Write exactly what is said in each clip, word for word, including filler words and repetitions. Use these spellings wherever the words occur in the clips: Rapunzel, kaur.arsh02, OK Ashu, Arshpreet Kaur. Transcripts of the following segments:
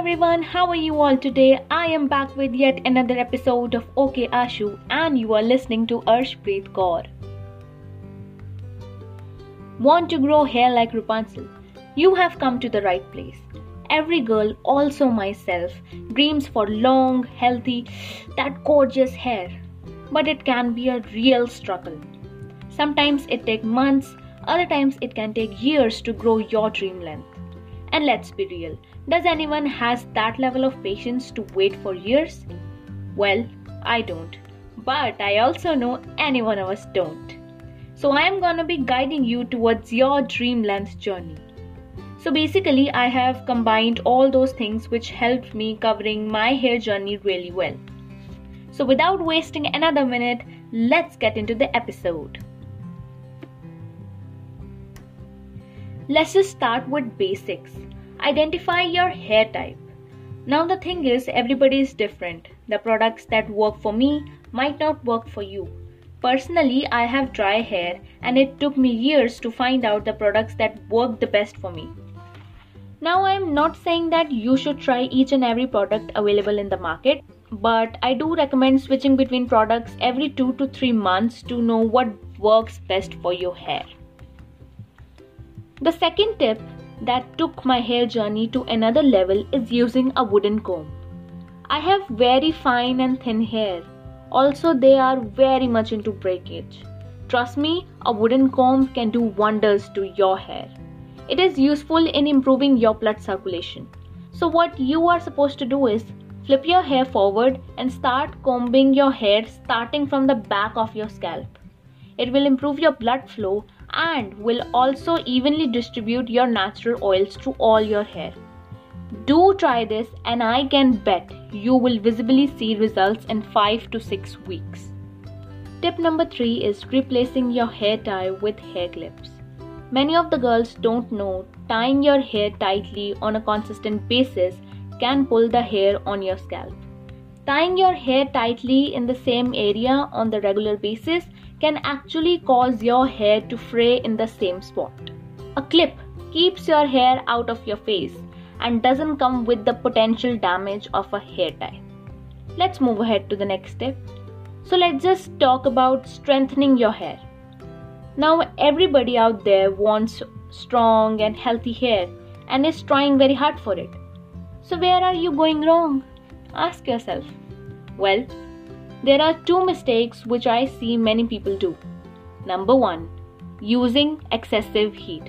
everyone, how are you all today? I am back with yet another episode of OK Ashu and you are listening to Arshpreet Kaur. Want to grow hair like Rapunzel? You have come to the right place. Every girl, also myself, dreams for long, healthy, that gorgeous hair. But it can be a real struggle. Sometimes it takes months, other times it can take years to grow your dream length. And let's be real, does anyone has that level of patience to wait for years? Well, I don't. But I also know anyone of us don't. So I am gonna be guiding you towards your dream length journey. So basically, I have combined all those things which helped me covering my hair journey really well. So without wasting another minute, let's get into the episode. Let's just start with basics. Identify your hair type. Now the thing is, everybody is different. The products that work for me might not work for you. Personally, I have dry hair and it took me years to find out the products that work the best for me. Now I am not saying that you should try each and every product available in the market, but I do recommend switching between products every two to three months to know what works best for your hair. The second tip that took my hair journey to another level is using a wooden comb. I have very fine and thin hair. Also, they are very much into breakage. Trust me, a wooden comb can do wonders to your hair. It is useful in improving your blood circulation. So what you are supposed to do is flip your hair forward and start combing your hair starting from the back of your scalp. It will improve your blood flow and will also evenly distribute your natural oils to all your hair. Do try this and I can bet you will visibly see results in five to six weeks. Tip number three is replacing your hair tie with hair clips. Many of the girls don't know tying your hair tightly on a consistent basis can pull the hair on your scalp. Tying your hair tightly in the same area on the regular basis can actually cause your hair to fray in the same spot. A clip keeps your hair out of your face and doesn't come with the potential damage of a hair tie. Let's move ahead to the next step. So let's just talk about strengthening your hair. Now everybody out there wants strong and healthy hair and is trying very hard for it. So where are you going wrong? Ask yourself. Well, there are two mistakes which I see many people do. Number one, using excessive heat.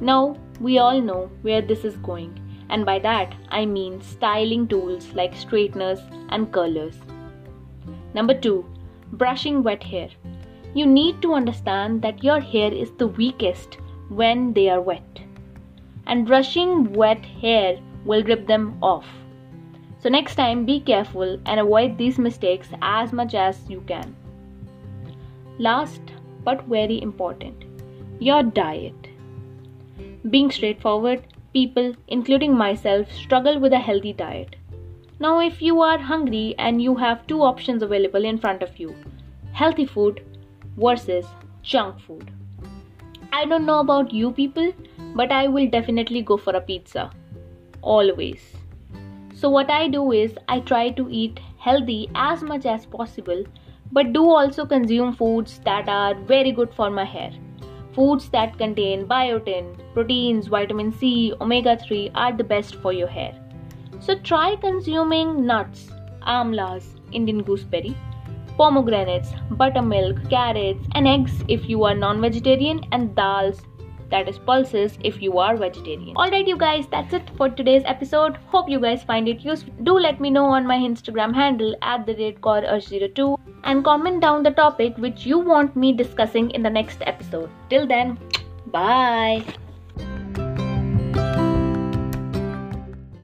Now, we all know where this is going, and by that I mean styling tools like straighteners and curlers. Number two, brushing wet hair. You need to understand that your hair is the weakest when they are wet, and brushing wet hair will rip them off. So next time, be careful and avoid these mistakes as much as you can. Last but very important, your diet. Being straightforward, people, including myself, struggle with a healthy diet. Now if you are hungry and you have two options available in front of you, healthy food versus junk food. I don't know about you people, but I will definitely go for a pizza. Always. So what I do is, I try to eat healthy as much as possible, but do also consume foods that are very good for my hair. Foods that contain biotin, proteins, vitamin C, omega three are the best for your hair. So try consuming nuts, amlas, Indian gooseberry, pomegranates, buttermilk, carrots and eggs if you are non-vegetarian, and dals, that is pulses, if you are vegetarian. Alright you guys, that's it for today's episode. Hope you guys find it useful. Do let me know on my Instagram handle at the rate kaur.arsh zero two and comment down the topic which you want me discussing in the next episode. Till then, bye.